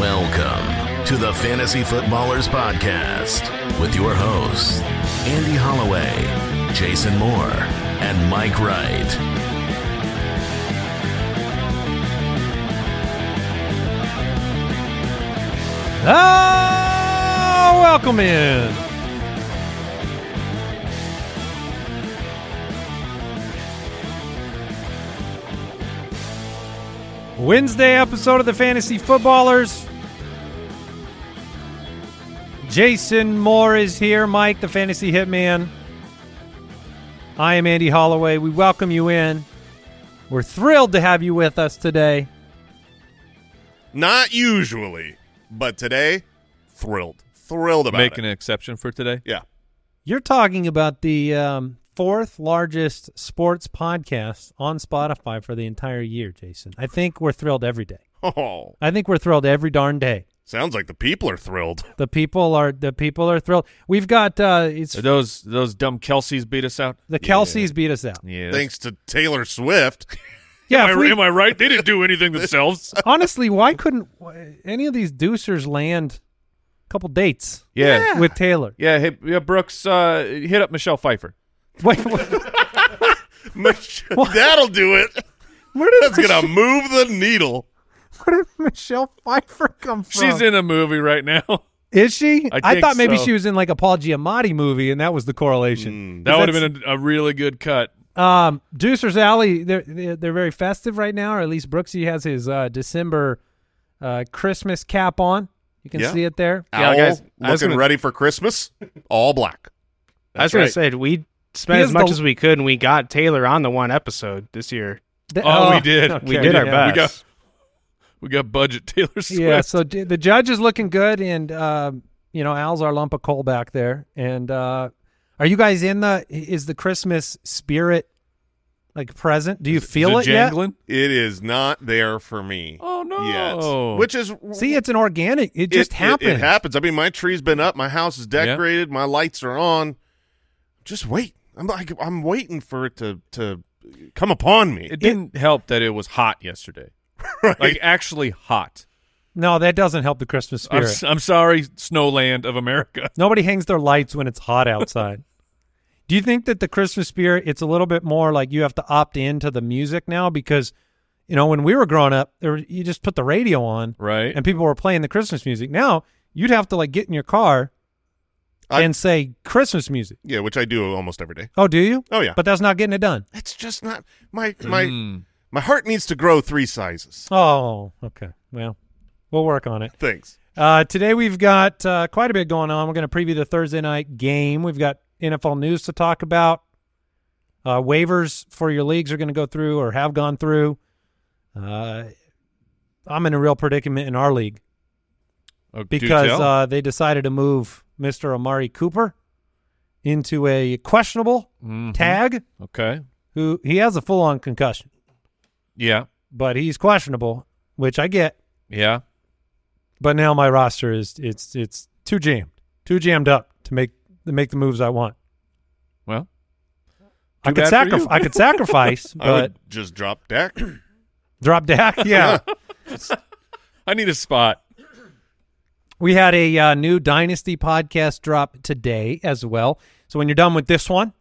Welcome to the Fantasy Footballers Podcast with your hosts, Andy Holloway, Jason Moore, and Mike Wright. Oh, welcome in. Wednesday episode of the Fantasy Footballers. Jason Moore is here, Mike, the Fantasy Hitman. I am Andy Holloway. We welcome you in. We're thrilled to have you with us today. Not usually, but today, thrilled. Thrilled about it. Making an exception for today? Yeah. You're talking about the fourth largest sports podcast on Spotify for the entire year, Jason. I think we're thrilled every day. Oh. I think we're thrilled every darn day. Sounds like the people are thrilled. The people are thrilled. We've got those dumb Kelseys beat us out. The Kelseys beat us out. Yeah. Thanks to Taylor Swift. Yeah, am I right? They didn't do anything themselves. Honestly, why couldn't any of these deucers land a couple dates? Yeah. With Taylor. Yeah. Hey, yeah, Brooks, hit up Michelle Pfeiffer. Wait. That'll do it. That's gonna move the needle. Where did Michelle Pfeiffer come from? She's in a movie right now. Is she? I thought maybe she was in like a Paul Giamatti movie, and that was the correlation. That would have been a really good cut. Deucer's Alley, they're very festive right now, or at least Brooksy has his December Christmas cap on. You can see it there. Owl, guys, looking ready for Christmas, all black. That's I was going to say, we spent as much as we could, and we got Taylor on the one episode this year. We did. Okay. We did our best. We got budget Taylor Swift. Yeah, so the judge is looking good, and Al's our lump of coal back there. And are you guys is the Christmas spirit like present? Do you feel it jangling yet? It is not there for me. Oh no! Yet. Which is it's an organic. It just happens. It happens. I mean, my tree's been up, my house is decorated, my lights are on. Just wait. I'm waiting for it to come upon me. It didn't help that it was hot yesterday. Right. Like, actually hot. No, that doesn't help the Christmas spirit. I'm sorry, Snowland of America. Nobody hangs their lights when it's hot outside. Do you think that the Christmas spirit, it's a little bit more like you have to opt into the music now? Because, when we were growing up, you just put the radio on. Right. And people were playing the Christmas music. Now, you'd have to, like, get in your car and say Christmas music. Yeah, which I do almost every day. Oh, do you? Oh, yeah. But that's not getting it done. It's just not My heart needs to grow 3 sizes. Oh, okay. Well, we'll work on it. Thanks. Today we've got quite a bit going on. We're going to preview the Thursday night game. We've got NFL news to talk about. Waivers for your leagues are going to go through or have gone through. I'm in a real predicament in our league because they decided to move Mr. Amari Cooper into a questionable tag. Okay. He has a full-on concussion. Yeah. But he's questionable, which I get. Yeah. But now my roster is it's too jammed up to make the moves I want. Well, I could sacrifice, but I would just drop Dak. Drop Dak? Yeah. I need a spot. We had a new Dynasty podcast drop today as well. So when you're done with this one,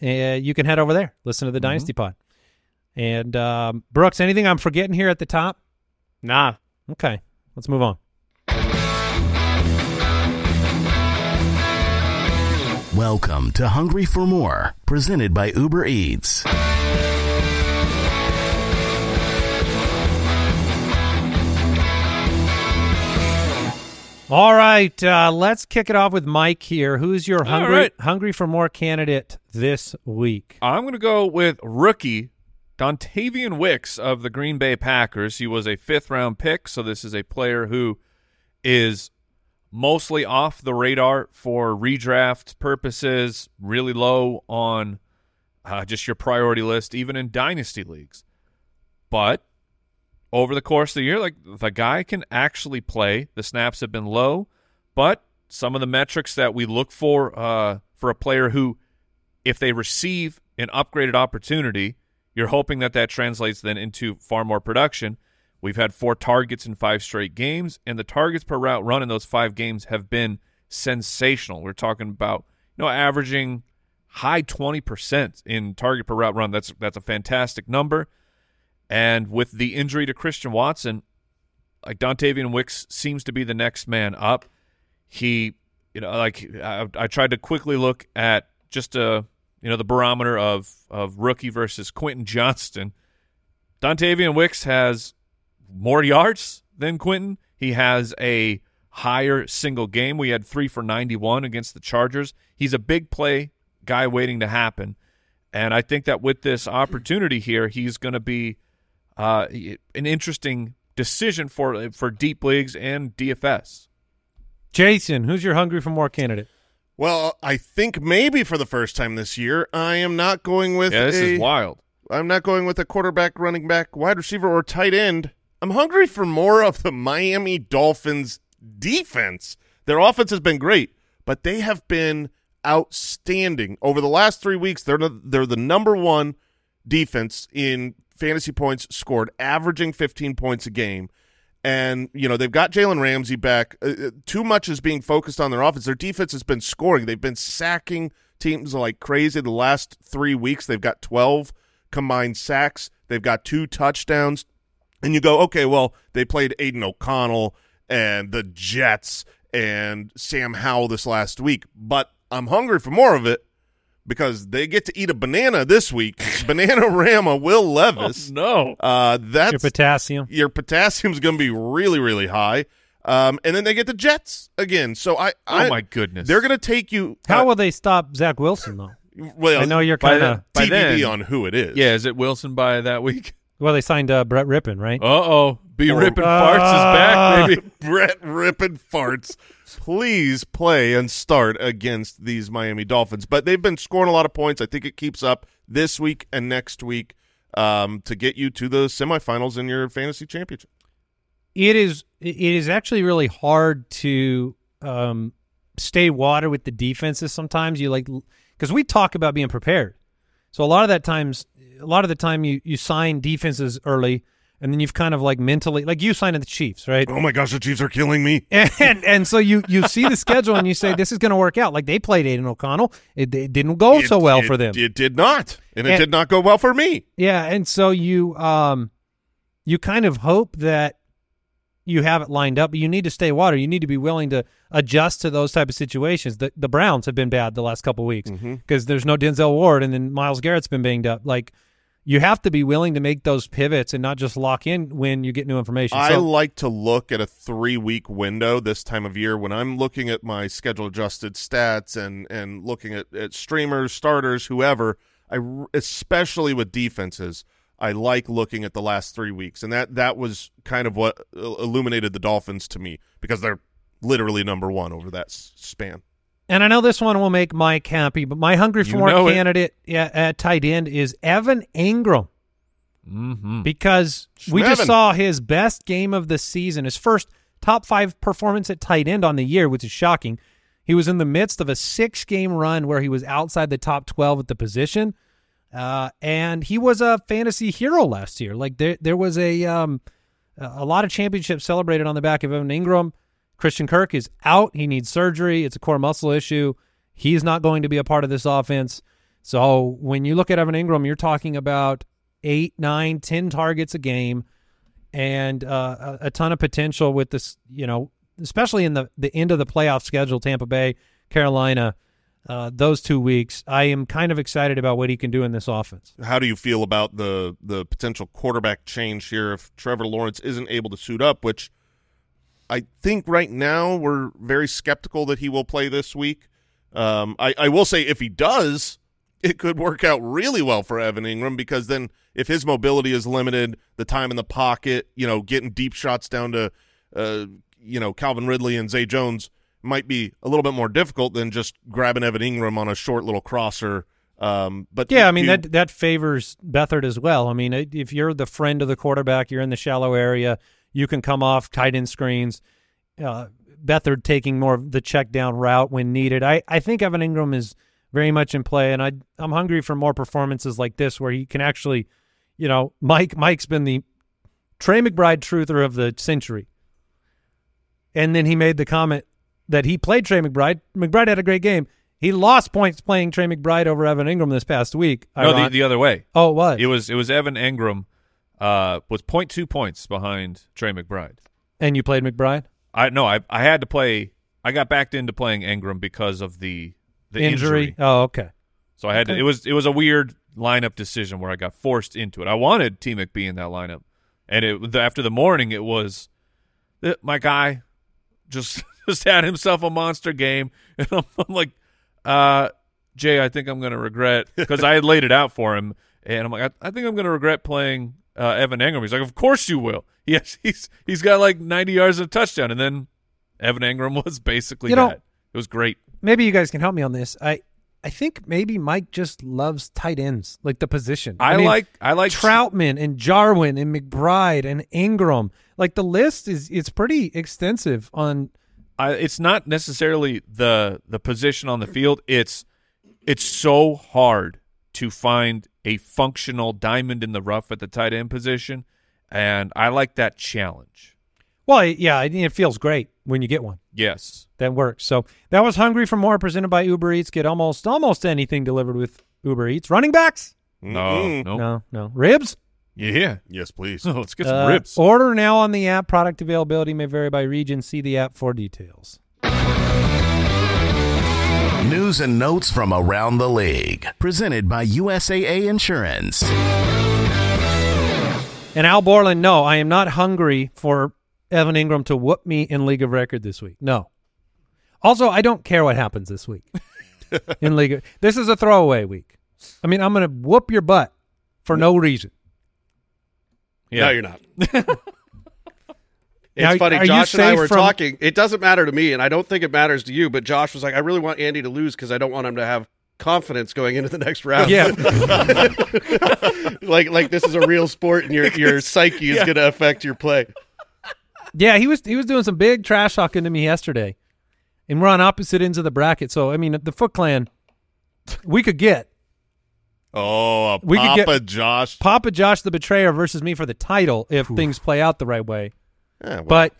you can head over there, listen to the Dynasty Pod. And Brooks, anything I'm forgetting here at the top? Nah. Okay, let's move on. Welcome to Hungry for More, presented by Uber Eats. All right, let's kick it off with Mike here. Who's your hungry for more candidate this week? I'm going to go with rookie Dontayvion Wicks of the Green Bay Packers. He was a fifth-round pick, so this is a player who is mostly off the radar for redraft purposes, really low on just your priority list, even in dynasty leagues. But over the course of the year, like, the guy can actually play. The snaps have been low, but some of the metrics that we look for a player who, if they receive an upgraded opportunity, you're hoping that that translates then into far more production. We've had 4 targets in 5 straight games, and the targets per route run in those 5 games have been sensational. We're talking about, you know, averaging high 20% in target per route run. That's a fantastic number. And with the injury to Christian Watson, like, Dontayvion Wicks seems to be the next man up. He, you know, like, I tried to quickly look at just a, you know, the barometer of rookie versus Quentin Johnston. Dontayvion Wicks has more yards than Quentin. He has a higher single game. We had 3 for 91 against the Chargers. He's a big play guy waiting to happen. And I think that with this opportunity here, he's going to be an interesting decision for deep leagues and DFS. Jason, who's your hungry for more candidate? Well, I think maybe for the first time this year, I am not going with is wild. I'm not going with a quarterback, running back, wide receiver, or tight end. I'm hungry for more of the Miami Dolphins defense. Their offense has been great, but they have been outstanding. Over the last 3 weeks, they're the number one defense in fantasy points scored, averaging 15 points a game. And, you know, they've got Jalen Ramsey back. Too much is being focused on their offense. Their defense has been scoring. They've been sacking teams like crazy the last 3 weeks. They've got 12 combined sacks. They've got 2 touchdowns. And you go, okay, well, they played Aiden O'Connell and the Jets and Sam Howell this last week. But I'm hungry for more of it because they get to eat a banana this week. Banana-rama Will Levis. Oh, no. That's your potassium. Your potassium's going to be really, really high. And then they get the Jets again. So I my goodness. They're going to take you. How will they stop Zach Wilson, though? Well, I know you're kind of TBD on who it is. Yeah, is it Wilson by that week? Well, they signed Brett Rypien, right? Uh-oh. Rippin' Farts is back, baby. Brett Rippin' Farts. Please play and start against these Miami Dolphins. But they've been scoring a lot of points. I think it keeps up this week and next week to get you to the semifinals in your fantasy championship. It is actually really hard to stay water with the defenses sometimes. You like because we talk about being prepared. So a lot of the time you sign defenses early, and then you've kind of like mentally, like you signed the Chiefs, right? Oh my gosh, the Chiefs are killing me. And so you see the schedule and you say this is going to work out. Like they played Aiden O'Connell, it didn't go so well for them. It did not, and it did not go well for me. Yeah, and so you kind of hope that you have it lined up, but you need to stay water. You need to be willing to adjust to those type of situations. The Browns have been bad the last couple of weeks because there's no Denzel Ward, and then Myles Garrett's been banged up. Like, you have to be willing to make those pivots and not just lock in when you get new information. I like to look at a 3-week window this time of year when I'm looking at my schedule-adjusted stats and looking at streamers, starters, whoever. Especially with defenses, I like looking at the last 3 weeks, and that was kind of what illuminated the Dolphins to me because they're literally number one over that span. And I know this one will make Mike happy, but my hungry for more candidate at tight end is Evan Engram because we just saw his best game of the season, his first top 5 performance at tight end on the year, which is shocking. He was in the midst of a 6-game run where he was outside the top 12 at the position. And he was a fantasy hero last year. Like there was a lot of championships celebrated on the back of Evan Engram. Christian Kirk is out. He needs surgery. It's a core muscle issue. He's not going to be a part of this offense. So when you look at Evan Engram, you're talking about 8, 9, 10 targets a game and a ton of potential with this, you know, especially in the end of the playoff schedule, Tampa Bay, Carolina, those 2 weeks. I am kind of excited about what he can do in this offense. How do you feel about the potential quarterback change here if Trevor Lawrence isn't able to suit up, which I think right now we're very skeptical that he will play this week. I will say if he does, it could work out really well for Evan Engram, because then if his mobility is limited, the time in the pocket, you know, getting deep shots down to you know, Calvin Ridley and Zay Jones might be a little bit more difficult than just grabbing Evan Engram on a short little crosser. But yeah, I mean, that favors Beathard as well. I mean, if you're the friend of the quarterback, you're in the shallow area, you can come off tight end screens. Beathard taking more of the check down route when needed. I think Evan Engram is very much in play, and I'm hungry for more performances like this where he can actually, you know, Mike's been the Trey McBride truther of the century. And then he made the comment that he played Trey McBride. McBride had a great game. He lost points playing Trey McBride over Evan Engram this past week. No, the other way. Oh, it was. It was Evan Engram was 0.2 points behind Trey McBride. And you played McBride? No, I had to play. I got backed into playing Engram because of the injury. Oh, okay. So I had to. It was a weird lineup decision where I got forced into it. I wanted T. McBee in that lineup, and after the morning, it was my guy. Just had himself a monster game, and I'm like, Jay, I think I'm going to regret, because I had laid it out for him, and I'm like, I think I'm going to regret playing Evan Engram. He's like, of course you will. Yes, he's got like 90 yards of touchdown, and then Evan Engram was basically that. It was great. Maybe you guys can help me on this. I think maybe Mike just loves tight ends, like the position. I mean, I like Troutman and Jarwin and McBride and Engram. Like the list it's pretty extensive on. It's not necessarily the position on the field. It's so hard to find a functional diamond in the rough at the tight end position, and I like that challenge. Well, yeah, it feels great when you get one. Yes. That works. So that was Hungry for More, presented by Uber Eats. Get almost anything delivered with Uber Eats. Running backs? No. Ribs? Yeah. Yes, please. Oh, let's get some ribs. Order now on the app. Product availability may vary by region. See the app for details. News and notes from around the league, presented by USAA Insurance. And Al Borland, no, I am not hungry for Evan Engram to whoop me in League of Record this week. No. Also, I don't care what happens this week in League of, this is a throwaway week. I mean, I'm going to whoop your butt for no reason. Yeah. No, you're not. It's funny. Josh and I were talking. It doesn't matter to me, and I don't think it matters to you, but Josh was like, I really want Andy to lose because I don't want him to have confidence going into the next round. Yeah. like this is a real sport, and your psyche is going to affect your play. Yeah, he was doing some big trash talking to me yesterday, and we're on opposite ends of the bracket. So, I mean, the Foot Clan, we could get. Oh, Papa Josh. Papa Josh the Betrayer versus me for the title if things play out the right way. Yeah, well, but,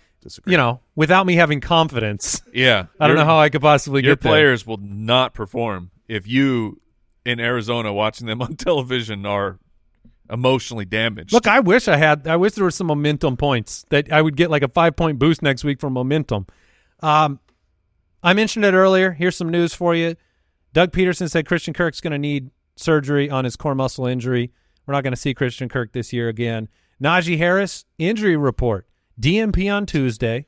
you know, without me having confidence, yeah, I don't know how I could possibly get there. Your players will not perform if you, in Arizona, watching them on television are emotionally damaged. Look, I wish there were some momentum points that I would get like a 5-point boost next week for momentum. I mentioned it earlier. Here's some news for you. Doug Peterson said Christian Kirk's going to need surgery on his core muscle injury. We're not going to see Christian Kirk this year again. Najee Harris, injury report. DMP on Tuesday.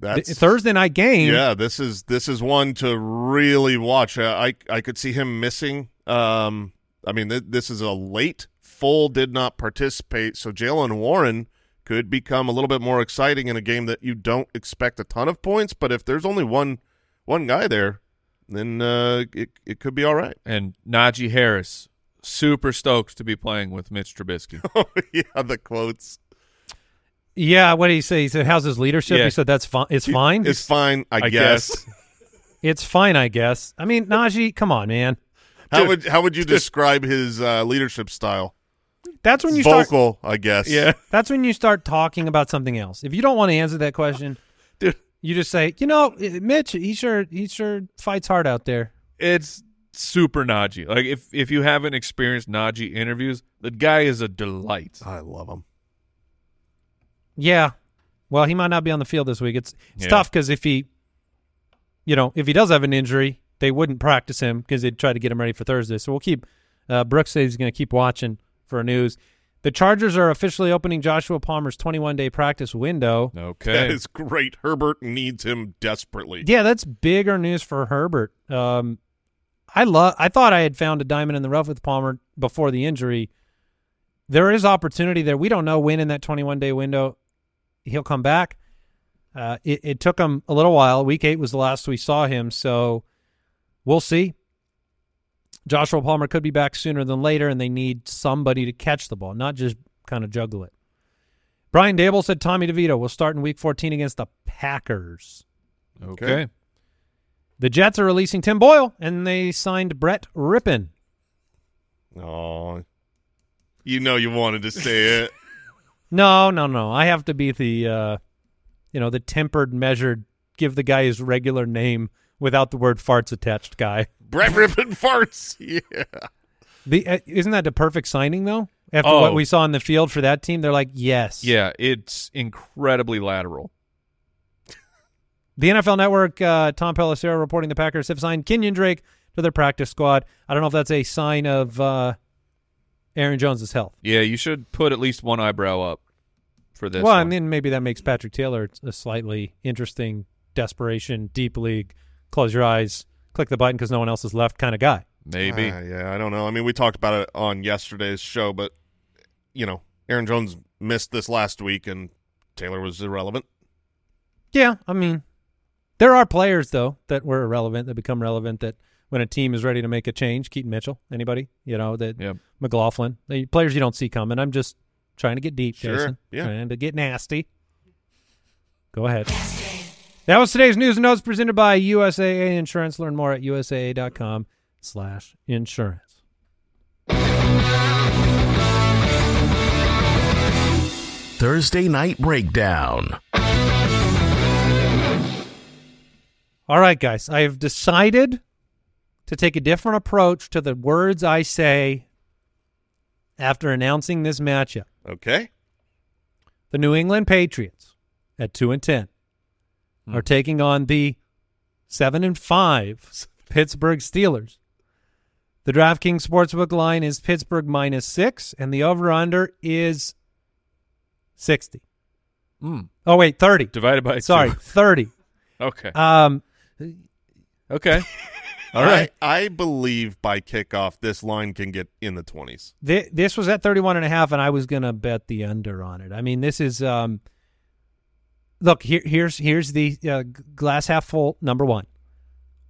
That's Thursday night game. Yeah, this is one to really watch. I could see him missing. I mean, this is a late full, did not participate, so Jalen Warren could become a little bit more exciting in a game that you don't expect a ton of points, but if there's only one guy there, then it could be all right. And Najee Harris, super stoked to be playing with Mitch Trubisky. Oh, yeah, the quotes. Yeah, what did he say? He said, how's his leadership? Yeah. He said, that's fine. It's fine? It's fine, I guess. It's fine, I guess. I mean, Najee, come on, man. How would you describe his leadership style? That's when you vocal, I guess. Yeah. That's when you start talking about something else. If you don't want to answer that question, dude, you just say, you know, Mitch, he sure fights hard out there. It's super Najee. Like, if you haven't experienced Najee interviews, the guy is a delight. I love him. Yeah. Well, he might not be on the field this week. It's tough because if he does have an injury, they wouldn't practice him because they'd try to get him ready for Thursday. So we'll keep Brooks says he's going to keep watching for news. The Chargers are officially opening Joshua Palmer's 21-day practice window. Okay. That is great. Herbert needs him desperately. Yeah, that's bigger news for Herbert. I thought I had found a diamond in the rough with Palmer before the injury. There is opportunity there. We don't know when in that 21-day window he'll come back. It took him a little while. Week 8 was the last we saw him, so we'll see. Joshua Palmer could be back sooner than later, and they need somebody to catch the ball, not just kind of juggle it. Brian Dable said Tommy DeVito will start in Week 14 against the Packers. Okay. The Jets are releasing Tim Boyle, and they signed Brett Rypien. Oh, you know you wanted to say it. No. I have to be the, the tempered, measured, give the guy his regular name without the word farts attached guy. Brett Rypien farts. Yeah. Isn't that the perfect signing, though? After what we saw in the field for that team, they're like, yes. Yeah, it's incredibly lateral. The NFL Network, Tom Pelissero reporting the Packers have signed Kenyon Drake to their practice squad. I don't know if that's a sign of Aaron Jones' health. Yeah, you should put at least one eyebrow up for this. Well, and then maybe that makes Patrick Taylor a slightly interesting desperation, deep league, close your eyes, click the button because no one else is left kind of guy. Maybe. Yeah, I don't know. I mean, we talked about it on yesterday's show, but, Aaron Jones missed this last week and Taylor was irrelevant. Yeah, I mean, there are players, though, that were irrelevant, that become relevant, that when a team is ready to make a change, Keaton Mitchell, anybody, that McLaughlin, the players you don't see coming. I'm just trying to get deep, sure. Jason. Yeah. Trying to get nasty. Go ahead. That was today's news and notes presented by USAA Insurance. Learn more at USAA.com/insurance. Thursday Night Breakdown. All right, guys, I have decided to take a different approach to the words I say after announcing this matchup. Okay. The New England Patriots at 2-10. Are taking on the 7-5 Pittsburgh Steelers. The DraftKings Sportsbook line is Pittsburgh -6, and the over-under is 60. Mm. Oh, wait, 30. Divided by 2. 30. Okay. Okay. All right. I believe by kickoff this line can get in the 20s. This was at 31.5, and I was going to bet the under on it. I mean, this is – look, here's the glass half full, number one.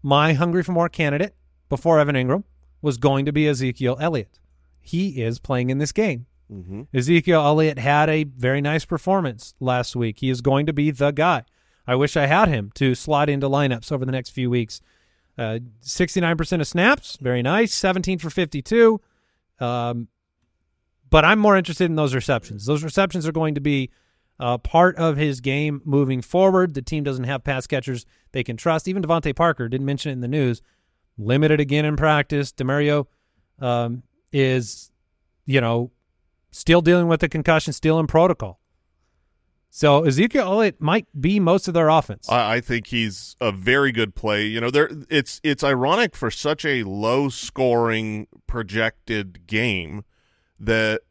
My hungry for more candidate before Evan Engram was going to be Ezekiel Elliott. He is playing in this game. Mm-hmm. Ezekiel Elliott had a very nice performance last week. He is going to be the guy. I wish I had him to slot into lineups over the next few weeks. 69% of snaps, very nice, 17 for 52. But I'm more interested in those receptions. Those receptions are going to be part of his game moving forward. The team doesn't have pass catchers they can trust. Even Devontae Parker, didn't mention it in the news, limited again in practice. DeMario is, still dealing with the concussion, still in protocol. So Ezekiel Elliott might be most of their offense. I think he's a very good play. It's ironic for such a low-scoring projected game that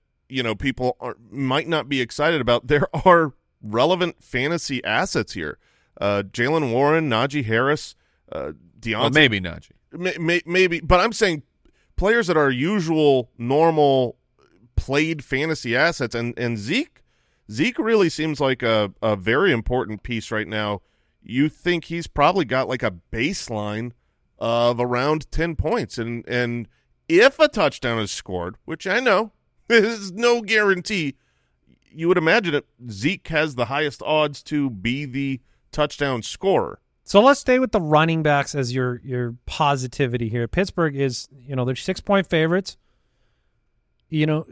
people might not be excited about. There are relevant fantasy assets here. Jalen Warren, Najee Harris, Diontae. Well, maybe Najee. Maybe, but I'm saying players that are usual, normal, played fantasy assets. And Zeke really seems like a very important piece right now. You think he's probably got like a baseline of around 10 points. And if a touchdown is scored, which I know, there's no guarantee. You would imagine it. Zeke has the highest odds to be the touchdown scorer. So let's stay with the running backs as your positivity here. Pittsburgh is, they're 6-point favorites. The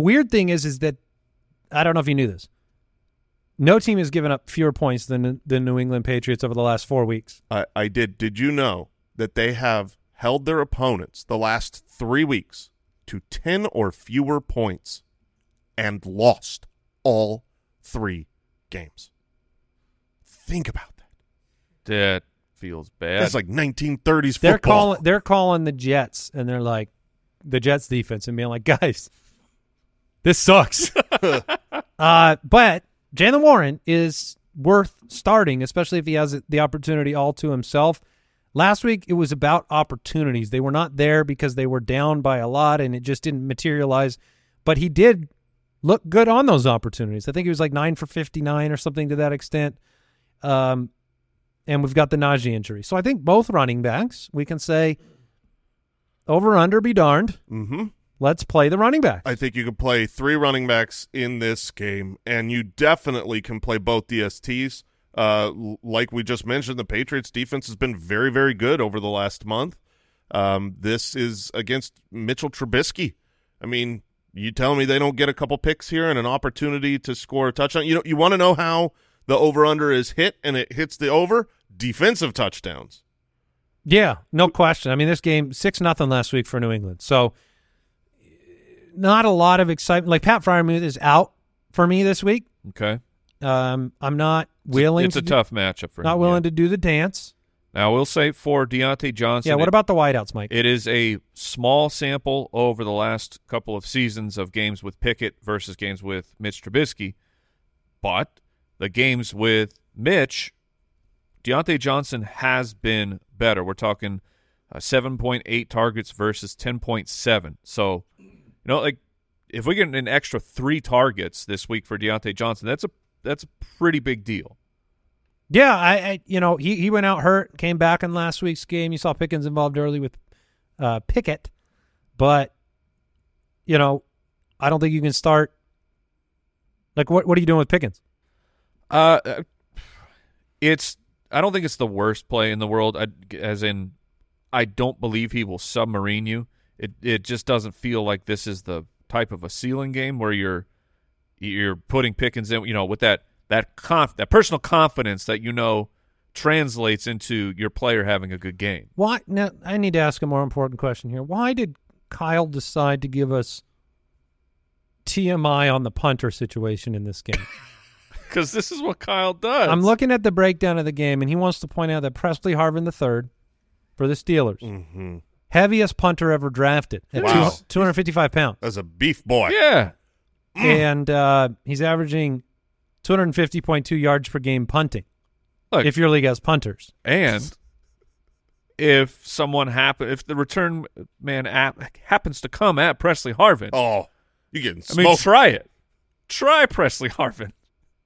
weird thing is that, I don't know if you knew this, no team has given up fewer points than the New England Patriots over the last 4 weeks. I did. Did you know that they have held their opponents the last 3 weeks to 10 or fewer points and lost all 3 games. Think about that. That feels bad. That's like 1930s football. They're calling the Jets, and they're like, the Jets defense, and being like, guys, this sucks. But Jalen Warren is worth starting, especially if he has the opportunity all to himself. Last week, it was about opportunities. They were not there because they were down by a lot, and it just didn't materialize. But he did look good on those opportunities. I think he was like 9 for 59 or something to that extent. And we've got the Najee injury. So I think both running backs, we can say over, under, be darned. Mm-hmm. Let's play the running backs. I think you could play 3 running backs in this game, and you definitely can play both DSTs. Like we just mentioned, the Patriots defense has been very, very good over the last month. This is against Mitchell Trubisky. I mean, you tell me they don't get a couple picks here and an opportunity to score a touchdown. You know, you want to know how the over-under is hit, and it hits the over? Defensive touchdowns. Yeah, no question. I mean, this game, 6-0 last week for New England. So not a lot of excitement. Like, Pat Freiermuth is out for me this week. Okay. I'm not willing. It's a tough matchup for him. Not willing to do the dance. Now, we'll say for Diontae Johnson. Yeah, what about the wideouts, Mike? It is a small sample over the last couple of seasons of games with Pickett versus games with Mitch Trubisky. But the games with Mitch, Diontae Johnson has been better. We're talking 7.8 targets versus 10.7. So, you know, like if we get an extra 3 targets this week for Diontae Johnson, that's a pretty big deal. Yeah, I you know, he went out hurt, came back in last week's game. You saw Pickens involved early with Pickett, but you know, I don't think you can start. Like, what are you doing with Pickens? I don't think it's the worst play in the world. I don't believe he will submarine you. It just doesn't feel like this is the type of a ceiling game where you're putting Pickens in, you know, with that personal confidence that, you know, translates into your player having a good game. Why? Now, I need to ask a more important question here. Why did Kyle decide to give us TMI on the punter situation in this game? Because this is what Kyle does. I'm looking at the breakdown of the game, and he wants to point out that Presley Harvin III for the Steelers, mm-hmm. heaviest punter ever drafted at 255 pounds. That's a beef boy. Yeah. And he's averaging 250.2 yards per game punting. Look, if your league has punters. And if someone if the return man happens to come at Presley Harvin. Oh, you're getting smoked. I mean, try it. Try Presley Harvin.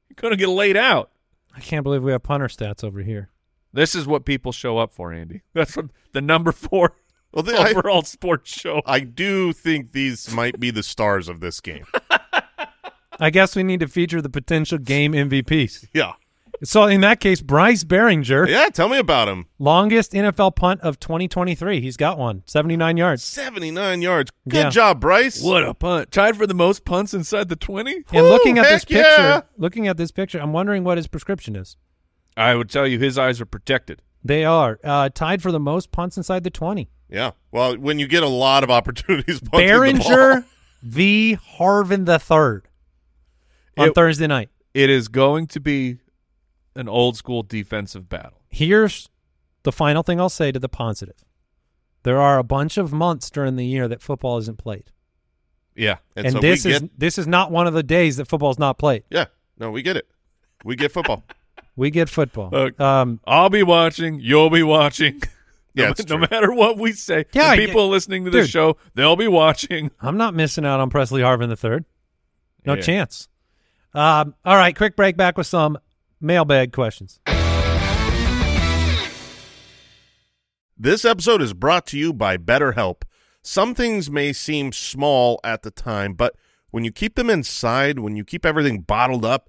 You're going to get laid out. I can't believe we have punter stats over here. This is what people show up for, Andy. That's what the number 4 overall sports show. I do think these might be the stars of this game. I guess we need to feature the potential game MVPs. Yeah. So in that case, Bryce Behringer. Yeah, tell me about him. Longest NFL punt of 2023. He's got one. 79 yards. 79 yards. Good job, Bryce. What a punt. Tied for the most punts inside the 20. And looking at this picture, I'm wondering what his prescription is. I would tell you his eyes are protected. They are. Tied for the most punts inside the 20. Yeah. Well, when you get a lot of opportunities punting Behringer v. Harvin III. On Thursday night. It is going to be an old-school defensive battle. Here's the final thing I'll say to the positive. There are a bunch of months during the year that football isn't played. Yeah. And so this is not one of the days that football is not played. Yeah. No, we get it. We get football. We get football. Look, I'll be watching. You'll be watching. Yeah, no matter what we say. Yeah, people listening to this show, they'll be watching. I'm not missing out on Presley Harvin III. No chance. All right, quick break, back with some mailbag questions. This episode is brought to you by BetterHelp. Some things may seem small at the time, but when you keep them inside, when you keep everything bottled up,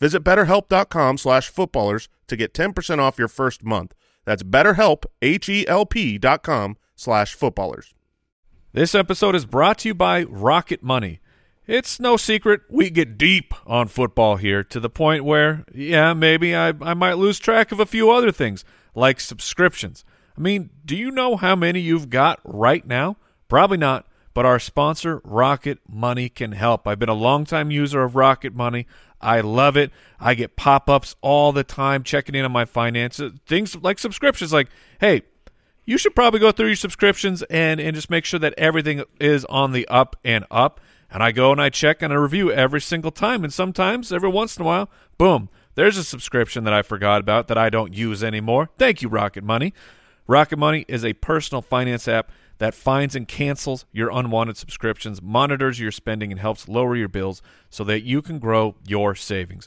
Visit BetterHelp.com/footballers to get 10% off your first month. That's BetterHelp, HELP.com/footballers. This episode is brought to you by Rocket Money. It's no secret we get deep on football here to the point where, yeah, maybe I might lose track of a few other things, like subscriptions. I mean, do you know how many you've got right now? Probably not, but our sponsor, Rocket Money, can help. I've been a longtime user of Rocket Money. I love it. I get pop-ups all the time checking in on my finances. Things like subscriptions, like, hey, you should probably go through your subscriptions and just make sure that everything is on the up and up. And I go and I check and I review every single time. And sometimes, every once in a while, boom, there's a subscription that I forgot about that I don't use anymore. Thank you, Rocket Money. Rocket Money is a personal finance app that finds and cancels your unwanted subscriptions, monitors your spending, and helps lower your bills so that you can grow your savings.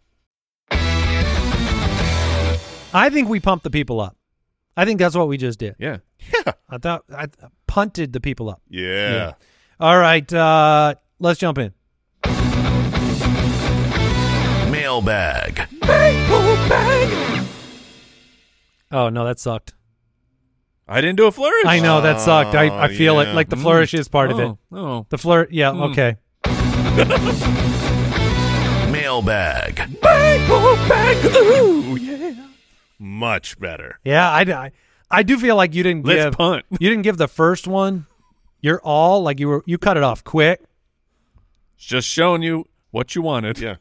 I think we pumped the people up. I think that's what we just did. Yeah. I thought I punted the people up. Yeah. All right. Let's jump in. Mailbag. Mailbag. Oh, no, that sucked. I didn't do a flourish. I know, that sucked. I feel it. Like the flourish is part of it. Oh. The flourish. Yeah, okay. Mailbag. Mailbag. Ooh, yeah. Much better. Yeah, I do feel like you didn't give. Let's punt. You didn't give the first one. You're all like you cut it off quick. Just showing you what you wanted. Yeah.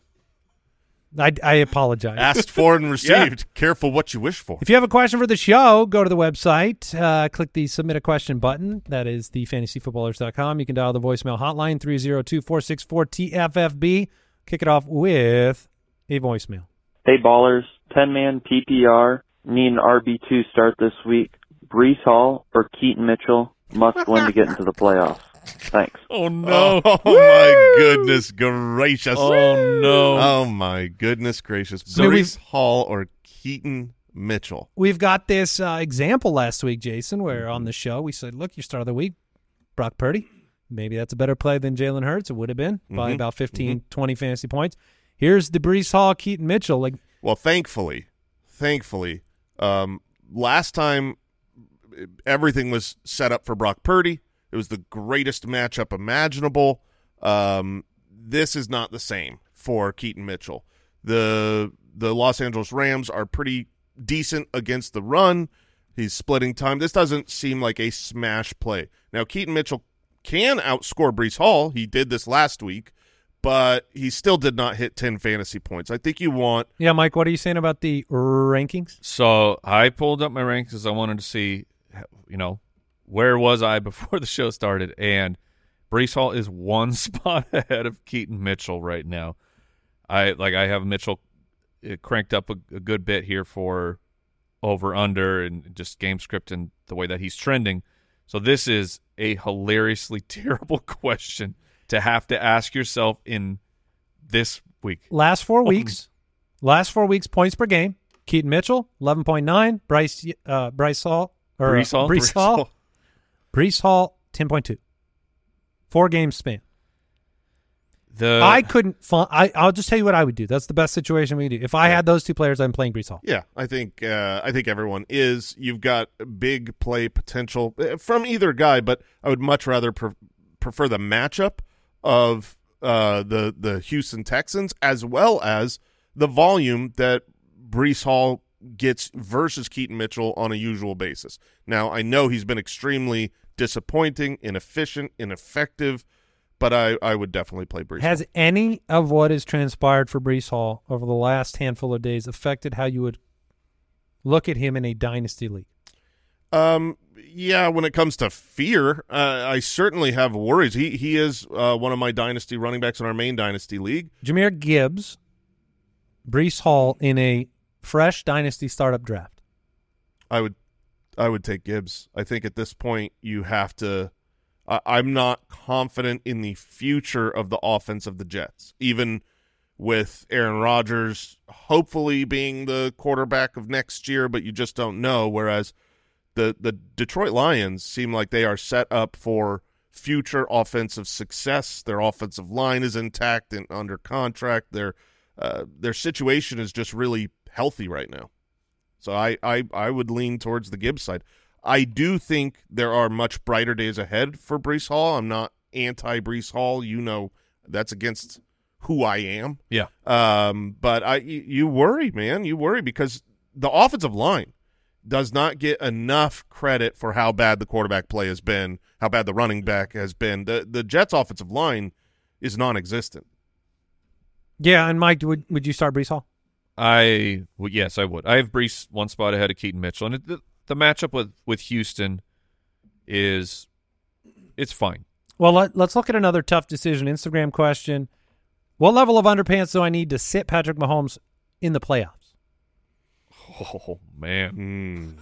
I apologize. Asked for and received. Yeah. Careful what you wish for. If you have a question for the show, go to the website, click the submit a question button. That is the fantasyfootballers.com. You can dial the voicemail hotline 302-464-TFFB. Kick it off with a voicemail. Hey, ballers. 10-man PPR, need an RB2 start this week. Breece Hall or Keaton Mitchell must win to get into the playoffs. Thanks. Oh, no. Oh, my goodness gracious. Oh, no. Oh, my goodness gracious. Breece Hall or Keaton Mitchell. We've got this example last week, Jason, where on the show we said, look, your start of the week, Brock Purdy. Maybe that's a better play than Jalen Hurts. It would have been by about 15, 20 fantasy points. Here's the Breece Hall, Keaton Mitchell. Like, well, thankfully, last time everything was set up for Brock Purdy. It was the greatest matchup imaginable. This is not the same for Keaton Mitchell. The Los Angeles Rams are pretty decent against the run. He's splitting time. This doesn't seem like a smash play. Now, Keaton Mitchell can outscore Breece Hall. He did this last week. But he still did not hit 10 fantasy points. I think you want... Yeah, Mike, what are you saying about the rankings? So I pulled up my rankings. I wanted to see, you know, where was I before the show started. And Breece Hall is one spot ahead of Keaton Mitchell right now. I have Mitchell cranked up a good bit here for over-under and just game script and the way that he's trending. So this is a hilariously terrible question to have to ask yourself in this week. Last four weeks, points per game. Keaton Mitchell, 11.9. Breece Hall, 10.2. 4-game span. I couldn't. I'll just tell you what I would do. That's the best situation we can do. If I had those two players, I'm playing Breece Hall. Yeah, I think everyone is. You've got big play potential from either guy, but I would much rather prefer the matchup of the Houston Texans, as well as the volume that Breece Hall gets versus Keaton Mitchell on a usual basis. Now, I know he's been extremely disappointing, inefficient, ineffective, but I would definitely play Breece Hall. Has any of what has transpired for Breece Hall over the last handful of days affected how you would look at him in a dynasty league? Yeah, when it comes to fear, I certainly have worries. He is one of my dynasty running backs in our main dynasty league. Jahmyr Gibbs, Breece Hall in a fresh dynasty startup draft. I would take Gibbs. I think at this point you have to I'm not confident in the future of the offense of the Jets, even with Aaron Rodgers hopefully being the quarterback of next year, but you just don't know, whereas the Detroit Lions seem like they are set up for future offensive success. Their offensive line is intact and under contract. Their situation is just really healthy right now. So I would lean towards the Gibbs side. I do think there are much brighter days ahead for Breece Hall. I'm not anti-Breece Hall. You know that's against who I am. Yeah. But you worry, man. You worry because the offensive line does not get enough credit for how bad the quarterback play has been, how bad the running back has been. The Jets' offensive line is non-existent. Yeah, and Mike, would you start Breece Hall? Yes, I would. I have Breece one spot ahead of Keaton Mitchell, and the matchup with Houston is it's fine. Well, let's look at another tough decision. Instagram question: what level of underpants do I need to sit Patrick Mahomes in the playoffs? Oh, man.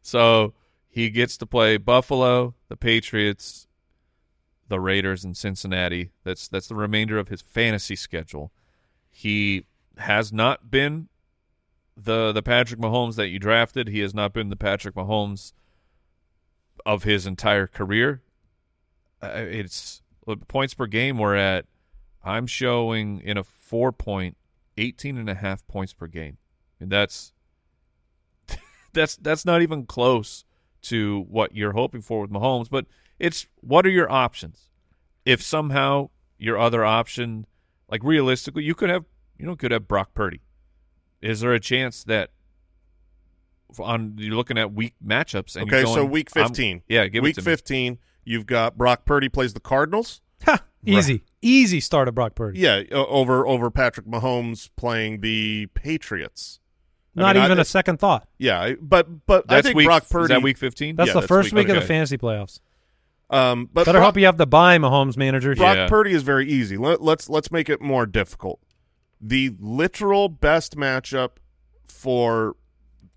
So he gets to play Buffalo, the Patriots, the Raiders, and Cincinnati. That's the remainder of his fantasy schedule. He has not been the Patrick Mahomes that you drafted. He has not been the Patrick Mahomes of his entire career. It's points per game we're at. I'm showing in a 4-point, 18.5 points per game. And that's not even close to what you're hoping for with Mahomes, but it's what are your options? If somehow your other option, like realistically, you could have Brock Purdy. Is there a chance that you're looking at week matchups? And okay, you're going, so week 15. Week 15, you've got Brock Purdy plays the Cardinals. Ha! Easy. Right. Easy start of Brock Purdy. Yeah, over Patrick Mahomes playing the Patriots. Not even a second thought. Yeah, but that's I think Brock Purdy. Is that week 15? That's the first week of the fantasy playoffs. But BetterHelp, you have to buy Mahomes manager. Brock Purdy is very easy. Let's make it more difficult. The literal best matchup for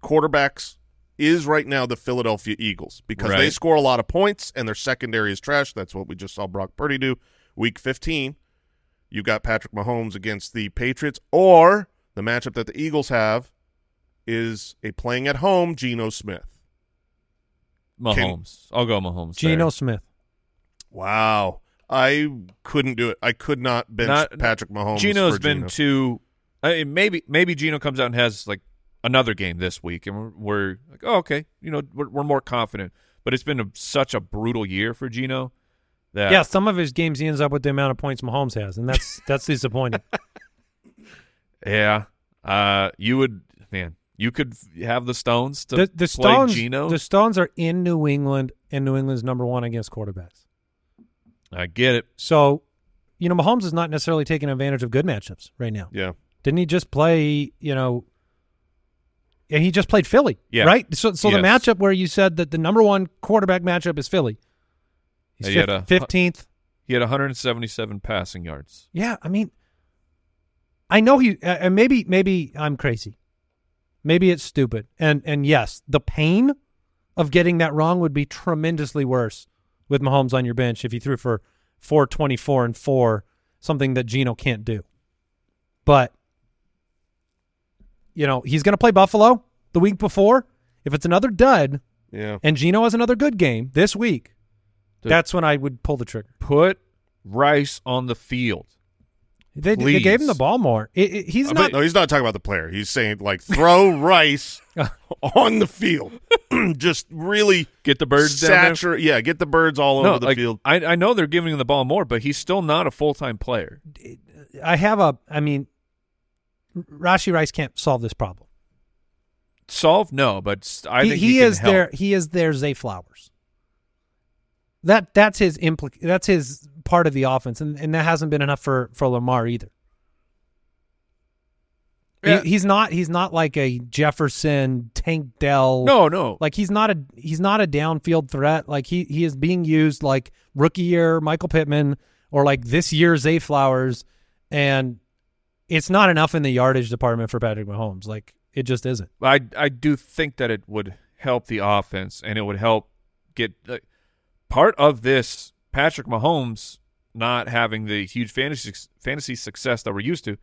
quarterbacks is right now the Philadelphia Eagles because they score a lot of points and their secondary is trash. That's what we just saw Brock Purdy do. Week 15, you got Patrick Mahomes against the Patriots, or the matchup that the Eagles have is a playing at home Geno Smith. Mahomes. I'll go Mahomes. Geno Smith. Wow. I couldn't do it. I could not bench Patrick Mahomes. Geno's been too maybe Geno comes out and has like another game this week and we're like, "Oh, okay. You know, we're more confident." But it's been such a brutal year for Geno. Yeah, some of his games he ends up with the amount of points Mahomes has, and that's disappointing. Yeah. You could have the Stones to play Geno. The Stones are in New England, and New England's number one against quarterbacks. I get it. So, Mahomes is not necessarily taking advantage of good matchups right now. Yeah. Didn't he just play, he just played Philly, right? So the matchup where you said that the number one quarterback matchup is Philly. He's 15th. He had 177 passing yards. Yeah, I mean, I know he maybe I'm crazy. Maybe it's stupid. And yes, the pain of getting that wrong would be tremendously worse with Mahomes on your bench if he threw for 424 and 4, something that Geno can't do. But, he's going to play Buffalo the week before. If it's another dud and Geno has another good game this week, that's when I would pull the trigger. Put Rice on the field. They gave him the ball more. He's not talking about the player. He's saying, throw Rice on the field. just really get the birds down there. Yeah, get the birds all over the field. I know they're giving him the ball more, but he's still not a full-time player. Rashee Rice can't solve this problem. Solve? No, but I think he can help. He is their Zay Flowers. That's his part of the offense, and that hasn't been enough for Lamar either. Yeah. He's not like a Jefferson, Tank Dell. No. Like he's not a downfield threat. Like he is being used like rookie year Michael Pittman or like this year's Zay Flowers, and it's not enough in the yardage department for Patrick Mahomes. Like it just isn't. I do think that it would help the offense, and it would help get part of this Patrick Mahomes not having the huge fantasy success that we're used to.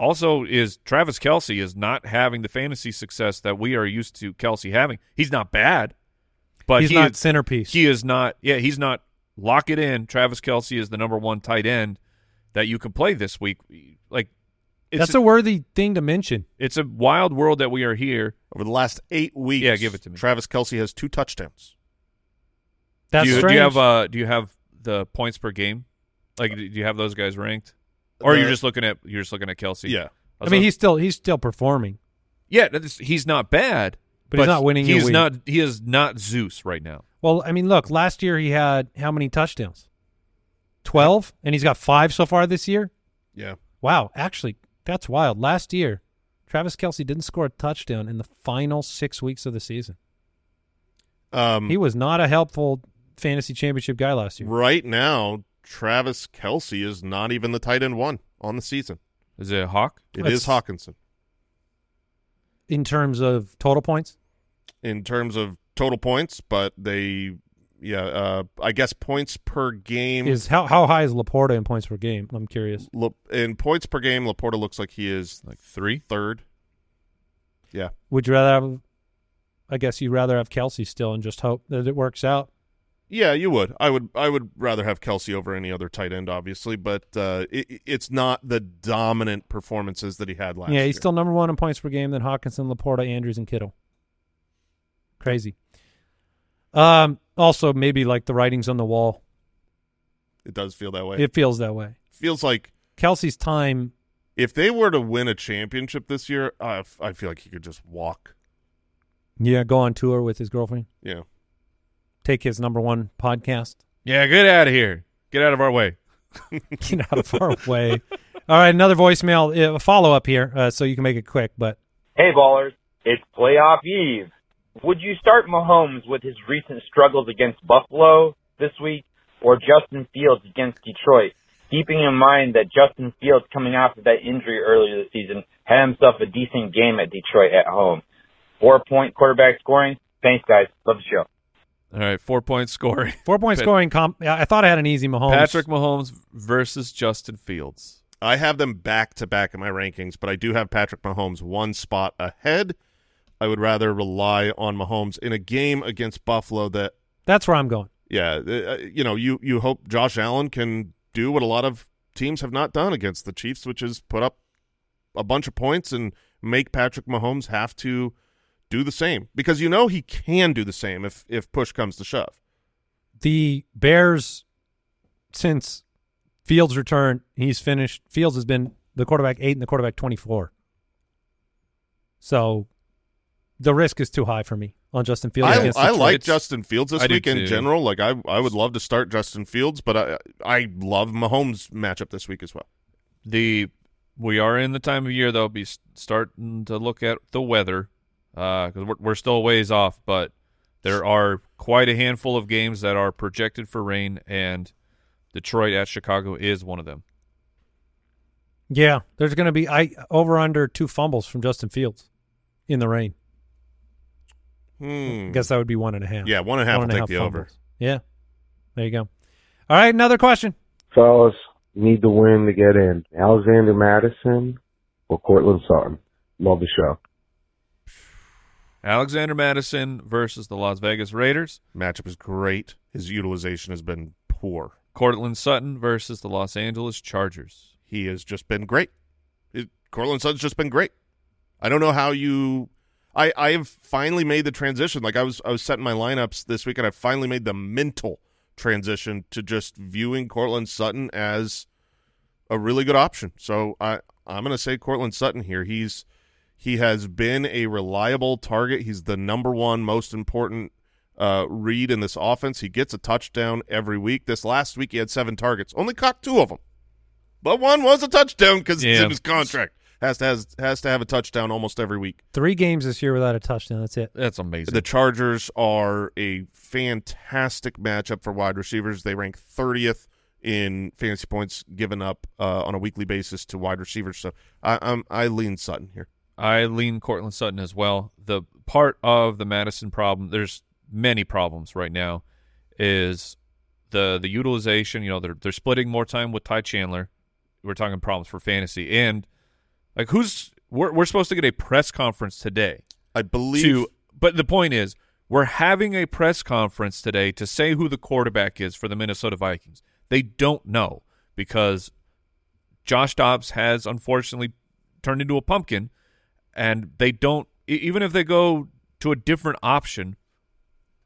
Also, is Travis Kelce is not having the fantasy success that we are used to Kelce having. He's not bad, but he's not centerpiece. He is not. Yeah, he's not. Lock it in. Travis Kelce is the number one tight end that you can play this week. Like that's a worthy thing to mention. It's a wild world that we are here over the last 8 weeks. Yeah, give it to me. Travis Kelce has 2 touchdowns. That's strange. Do you have the points per game? Like, do you have those guys ranked? Or you're just looking at Kelce. Yeah, he's still performing. Yeah, he's not bad, but he's not winning. He is not Zeus right now. Well, I mean, look, last year he had how many touchdowns? 12, and he's got 5 so far this year. Yeah. Wow, actually, that's wild. Last year, Travis Kelce didn't score a touchdown in the final 6 weeks of the season. He was not a helpful fantasy championship guy last year. Right now, Travis Kelce is not even the tight end one on the season. Is it Hawk? It is Hawkinson. In terms of total points? In terms of total points, but I guess points per game. How high is Laporta in points per game? I'm curious. In points per game, Laporta looks like he is like third. Yeah. Would you rather have, I guess you'd rather have Kelce still and just hope that it works out? Yeah, you would. I would rather have Kelce over any other tight end, obviously, but it's not the dominant performances that he had last year. Yeah, he's still number one in points per game, then Hawkinson, Laporta, Andrews, and Kittle. Crazy. Also, maybe like the writing's on the wall. It does feel that way. It feels that way. Feels like Kelce's time. If they were to win a championship this year, I feel like he could just walk. Yeah, go on tour with his girlfriend. Yeah. Take his number one podcast. Yeah, get out of here. Get out of our way. Get out of our way. All right, another voicemail, a follow-up here, so you can make it quick. But hey, ballers, it's playoff eve. Would you start Mahomes with his recent struggles against Buffalo this week or Justin Fields against Detroit, keeping in mind that Justin Fields, coming off of that injury earlier this season, had himself a decent game at Detroit at home? 4-point quarterback scoring. Thanks, guys. Love the show. All right, 4-point scoring. 4-point scoring. I thought I had an easy Mahomes. Patrick Mahomes versus Justin Fields. I have them back-to-back in my rankings, but I do have Patrick Mahomes one spot ahead. I would rather rely on Mahomes in a game against Buffalo. That's where I'm going. Yeah, you hope Josh Allen can do what a lot of teams have not done against the Chiefs, which is put up a bunch of points and make Patrick Mahomes have to – do the same, because you know he can do the same if push comes to shove. The Bears, since Fields' return, he's finished. Fields has been the quarterback 8 and the quarterback 24. So the risk is too high for me on Justin Fields. I like Justin Fields this week in general. Like I would love to start Justin Fields, but I love Mahomes' matchup this week as well. We are in the time of year though, be starting to look at the weather. Because we're still a ways off, but there are quite a handful of games that are projected for rain, and Detroit at Chicago is one of them. Yeah, there's going to be over under 2 fumbles from Justin Fields in the rain. I guess that would be 1.5. Yeah, 1.5 will take the over. Yeah, there you go. All right, another question. Fellas, need the win to get in. Alexander Mattison or Courtland Sutton? Love the show. Alexander Mattison versus the Las Vegas Raiders. Matchup is great. His utilization has been poor. Courtland Sutton versus the Los Angeles Chargers. He has just been great. Courtland Sutton's just been great. I don't know how you – I have finally made the transition. Like I was setting my lineups this week, and I finally made the mental transition to just viewing Courtland Sutton as a really good option. So I'm going to say Courtland Sutton here. He has been a reliable target. He's the number one most important read in this offense. He gets a touchdown every week. This last week he had 7 targets. Only caught 2 of them. But one was a touchdown because it's in his contract. Has to have a touchdown almost every week. 3 games this year without a touchdown. That's it. That's amazing. The Chargers are a fantastic matchup for wide receivers. They rank 30th in fantasy points given up on a weekly basis to wide receivers. So I lean Sutton here. I lean Courtland Sutton as well. The part of the Madison problem, there's many problems right now, is the utilization. You know, they're splitting more time with Ty Chandler. We're talking problems for fantasy. And like we're supposed to get a press conference today, I believe. But the point is, we're having a press conference today to say who the quarterback is for the Minnesota Vikings. They don't know because Josh Dobbs has unfortunately turned into a pumpkin, and they don't – even if they go to a different option,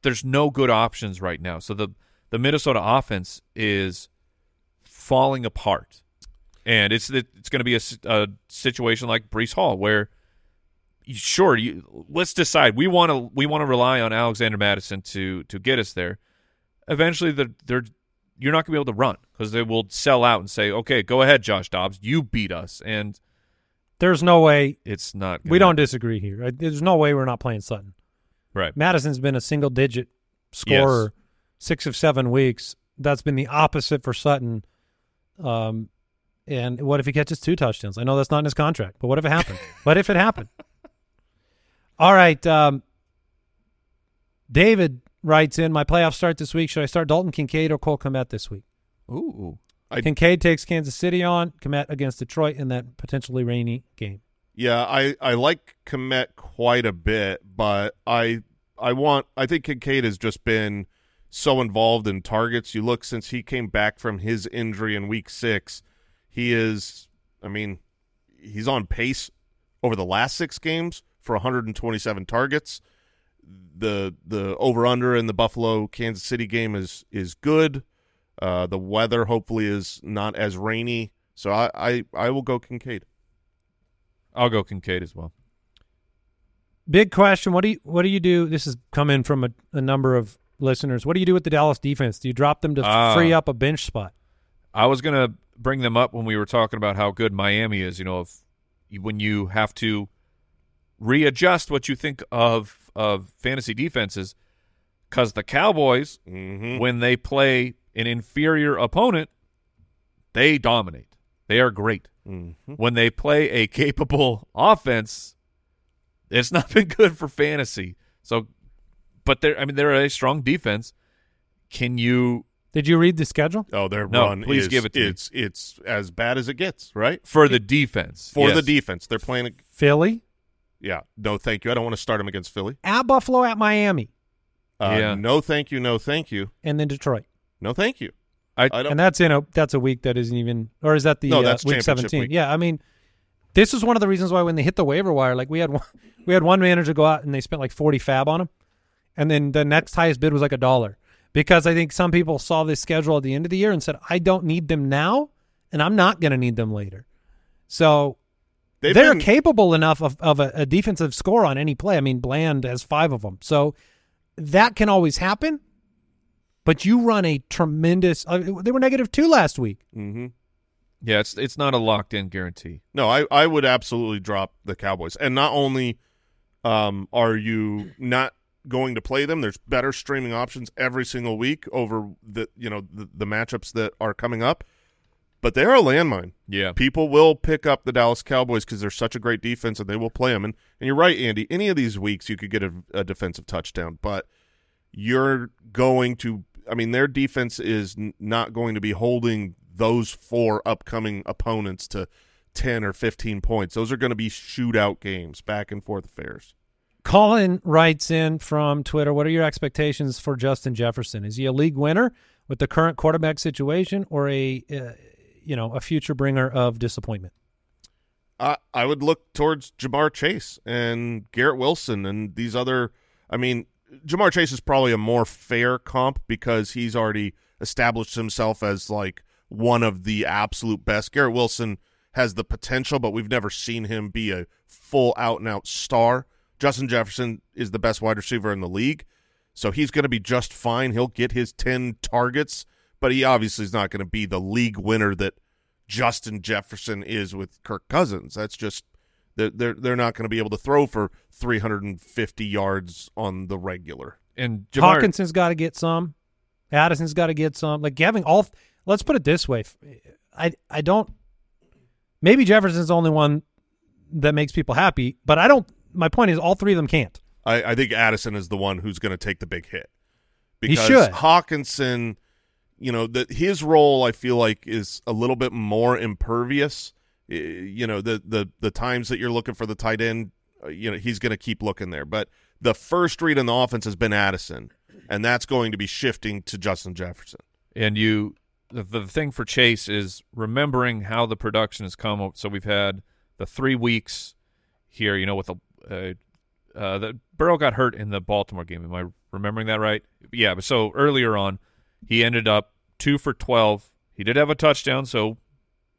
there's no good options right now. So the Minnesota offense is falling apart. And it's going to be a situation like Breece Hall where, sure, let's decide. We want to rely on Alexander Madison to get us there. Eventually, you're not going to be able to run because they will sell out and say, okay, go ahead, Josh Dobbs. You beat us. And there's no way. It's not. We don't disagree here. Right? There's no way we're not playing Sutton. Right. Madison's been a single-digit scorer 6 of 7 weeks. That's been the opposite for Sutton. And what if he catches 2 touchdowns? I know that's not in his contract, but what if it happened? What if it happened? All right. David writes in, my playoff start this week. Should I start Dalton Kincaid or Cole Kmet this week? Ooh. Kincaid takes Kansas City on, Kmet against Detroit in that potentially rainy game. Yeah, I like Kmet quite a bit, but I think Kincaid has just been so involved in targets. You look, since he came back from his injury in week 6, he's on pace over the last 6 games for 127 targets. The over-under in the Buffalo-Kansas City game is good. The weather hopefully is not as rainy. So I will go Kincaid. I'll go Kincaid as well. Big question. What do you do? This has come in from a number of listeners. What do you do with the Dallas defense? Do you drop them to free up a bench spot? I was going to bring them up when we were talking about how good Miami is. You know, when you have to readjust what you think of fantasy defenses, because the Cowboys, when they play an inferior opponent, they dominate. They are great. Mm-hmm. When they play a capable offense, it's not been good for fantasy. So, but they're a strong defense. Can you? Did you read the schedule? Oh, run. Please give it to me. It's as bad as it gets, right? For the defense. The defense, they're playing Philly. Yeah, no, thank you. I don't want to start them against Philly. At Buffalo, at Miami. No, thank you. No, thank you. And then Detroit. No, thank you. And that's a week that isn't even, or is that the week 17? Week. Yeah, this is one of the reasons why when they hit the waiver wire, like we had one manager go out and they spent like 40 fab on him, and then the next highest bid was like $1. Because I think some people saw this schedule at the end of the year and said, I don't need them now, and I'm not going to need them later. So they're capable enough of a defensive score on any play. Bland has 5 of them. So that can always happen, but you run a tremendous – they were -2 last week. Mm-hmm. Yeah, it's not a locked-in guarantee. No, I would absolutely drop the Cowboys. And not only are you not – going to play them, there's better streaming options every single week over the matchups that are coming up, but they're a landmine. Yeah, people will pick up the Dallas Cowboys because they're such a great defense and they will play them, and you're right, Andy, any of these weeks you could get a defensive touchdown, but you're going to their defense is not going to be holding those 4 upcoming opponents to 10 or 15 points. Those are going to be shootout games, back and forth affairs. Colin writes in from Twitter, what are your expectations for Justin Jefferson? Is he a league winner with the current quarterback situation or a future bringer of disappointment? I would look towards Ja'Marr Chase and Garrett Wilson and these other – I mean, Ja'Marr Chase is probably a more fair comp because he's already established himself as like one of the absolute best. Garrett Wilson has the potential, but we've never seen him be a full out-and-out star. Justin Jefferson is the best wide receiver in the league, so he's going to be just fine. He'll get his 10 targets, but he obviously is not going to be the league winner that Justin Jefferson is with Kirk Cousins. That's just they're not going to be able to throw for 350 yards on the regular. And Hawkinson's got to get some. Addison's got to get some. Like having all, let's put it this way, I don't. Maybe Jefferson's the only one that makes people happy, but I don't. My point is, all three of them can't. I think Addison is the one who's going to take the big hit because he should. Hawkinson, you know, his role I feel like is a little bit more impervious. You know, the times that you're looking for the tight end, you know, he's going to keep looking there. But the first read in the offense has been Addison, and that's going to be shifting to Justin Jefferson. And the thing for Chase is remembering how the production has come up. So we've had the 3 weeks here, you know, with the Burrow got hurt in the Baltimore game. Am I remembering that right? Yeah, but so earlier on, he ended up 2 for 12. He did have a touchdown, so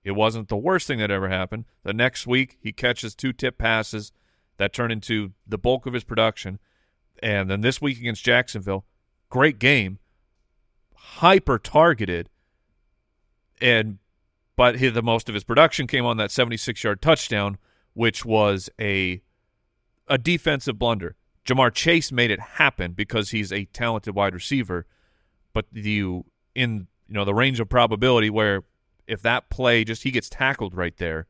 it wasn't the worst thing that ever happened. The next week, he catches 2 tip passes that turn into the bulk of his production. And then this week against Jacksonville, great game, hyper-targeted. But the most of his production came on that 76-yard touchdown, which was a defensive blunder. Ja'Marr Chase made it happen because he's a talented wide receiver. But the range of probability where if that play he gets tackled right there,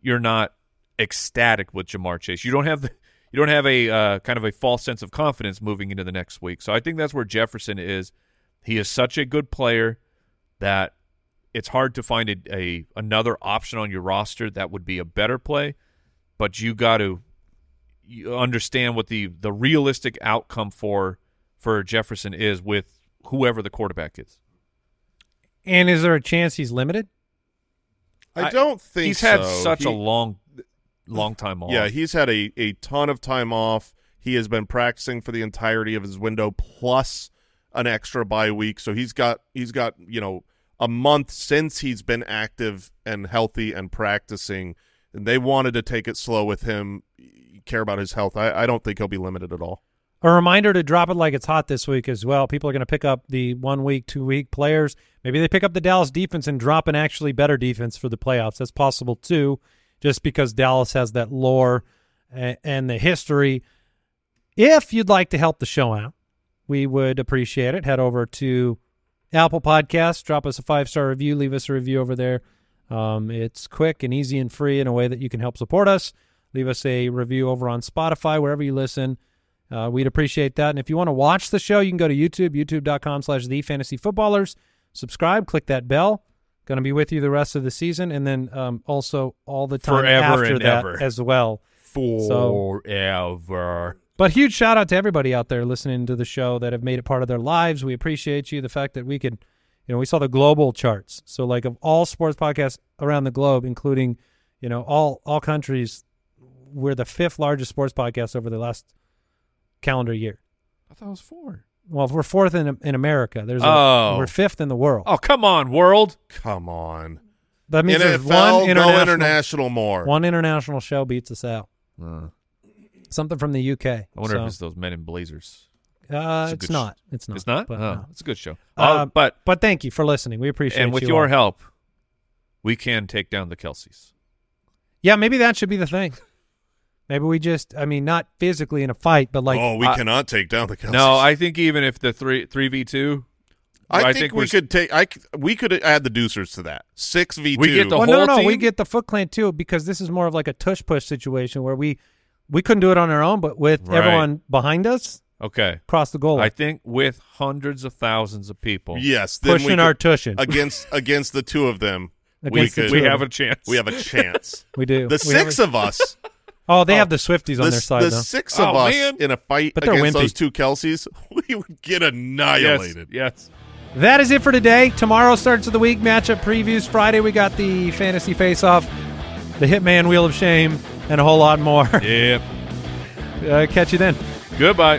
you're not ecstatic with Ja'Marr Chase. You don't have a kind of a false sense of confidence moving into the next week. So I think that's where Jefferson is. He is such a good player that it's hard to find another option on your roster that would be a better play, but you got to understand what the realistic outcome for Jefferson is with whoever the quarterback is. And is there a chance he's limited? I don't think he's had such a long time off. Yeah, he's had a ton of time off. He has been practicing for the entirety of his window plus an extra bye week, so he's got a month since he's been active and healthy and practicing, and they wanted to take it slow with him, care about his health. I don't think he'll be limited at all. A reminder to drop it like it's hot this week as well. People are going to pick up the 1 week, 2 week players. Maybe they pick up the Dallas defense and drop an actually better defense for the playoffs. That's possible too, just because Dallas has that lore and the history. If you'd like to help the show out, we would appreciate it. Head over to Apple Podcasts, drop us a 5-star review, leave us a review over there. It's quick and easy and free in a way that you can help support us. Leave us a review over on Spotify, wherever you listen. We'd appreciate that. And if you want to watch the show, you can go to YouTube, youtube.com/thefantasyfootballers. Subscribe, click that bell. Going to be with you the rest of the season, and then also all the time forever after and that ever. As well. Forever. But huge shout-out to everybody out there listening to the show that have made it part of their lives. We appreciate you. The fact that we could, we saw the global charts. So, like, of all sports podcasts around the globe, including, all countries, we're the 5th largest sports podcast over the last calendar year. I thought it was 4. Well, we're 4th in America. We're 5th in the world. Oh, come on, world. Come on. That means there's no international more. One international show beats us out. Something from the UK. I wonder if it's those men in blazers. It's not. It's not? No. It's a good show. But thank you for listening. We appreciate it. And with your help, we can take down the Kelseys. Yeah, maybe that should be the thing. Maybe we just, not physically in a fight, but like. Oh, we cannot take down the Kelseys. No, I think even if the 3v2. I think we could take. We could add the Deucers to that 6v2. We get the whole team? No, we get the Foot Clan too, because this is more of like a tush push situation where we couldn't do it on our own, but with everyone behind us. Okay, across the goal line. I think with hundreds of thousands of people. Yes, then pushing our tushin against the two of them. We have a chance. We have a chance. We do. The six of us. Oh, they have the Swifties on their side. The though. Six of us in a fight against wimpy. Those two Kelseys, we would get annihilated. Yes. That is it for today. Tomorrow starts of the week matchup previews. Friday we got the fantasy face-off. the Hitman Wheel of Shame, and a whole lot more. Yep. Catch you then. Goodbye.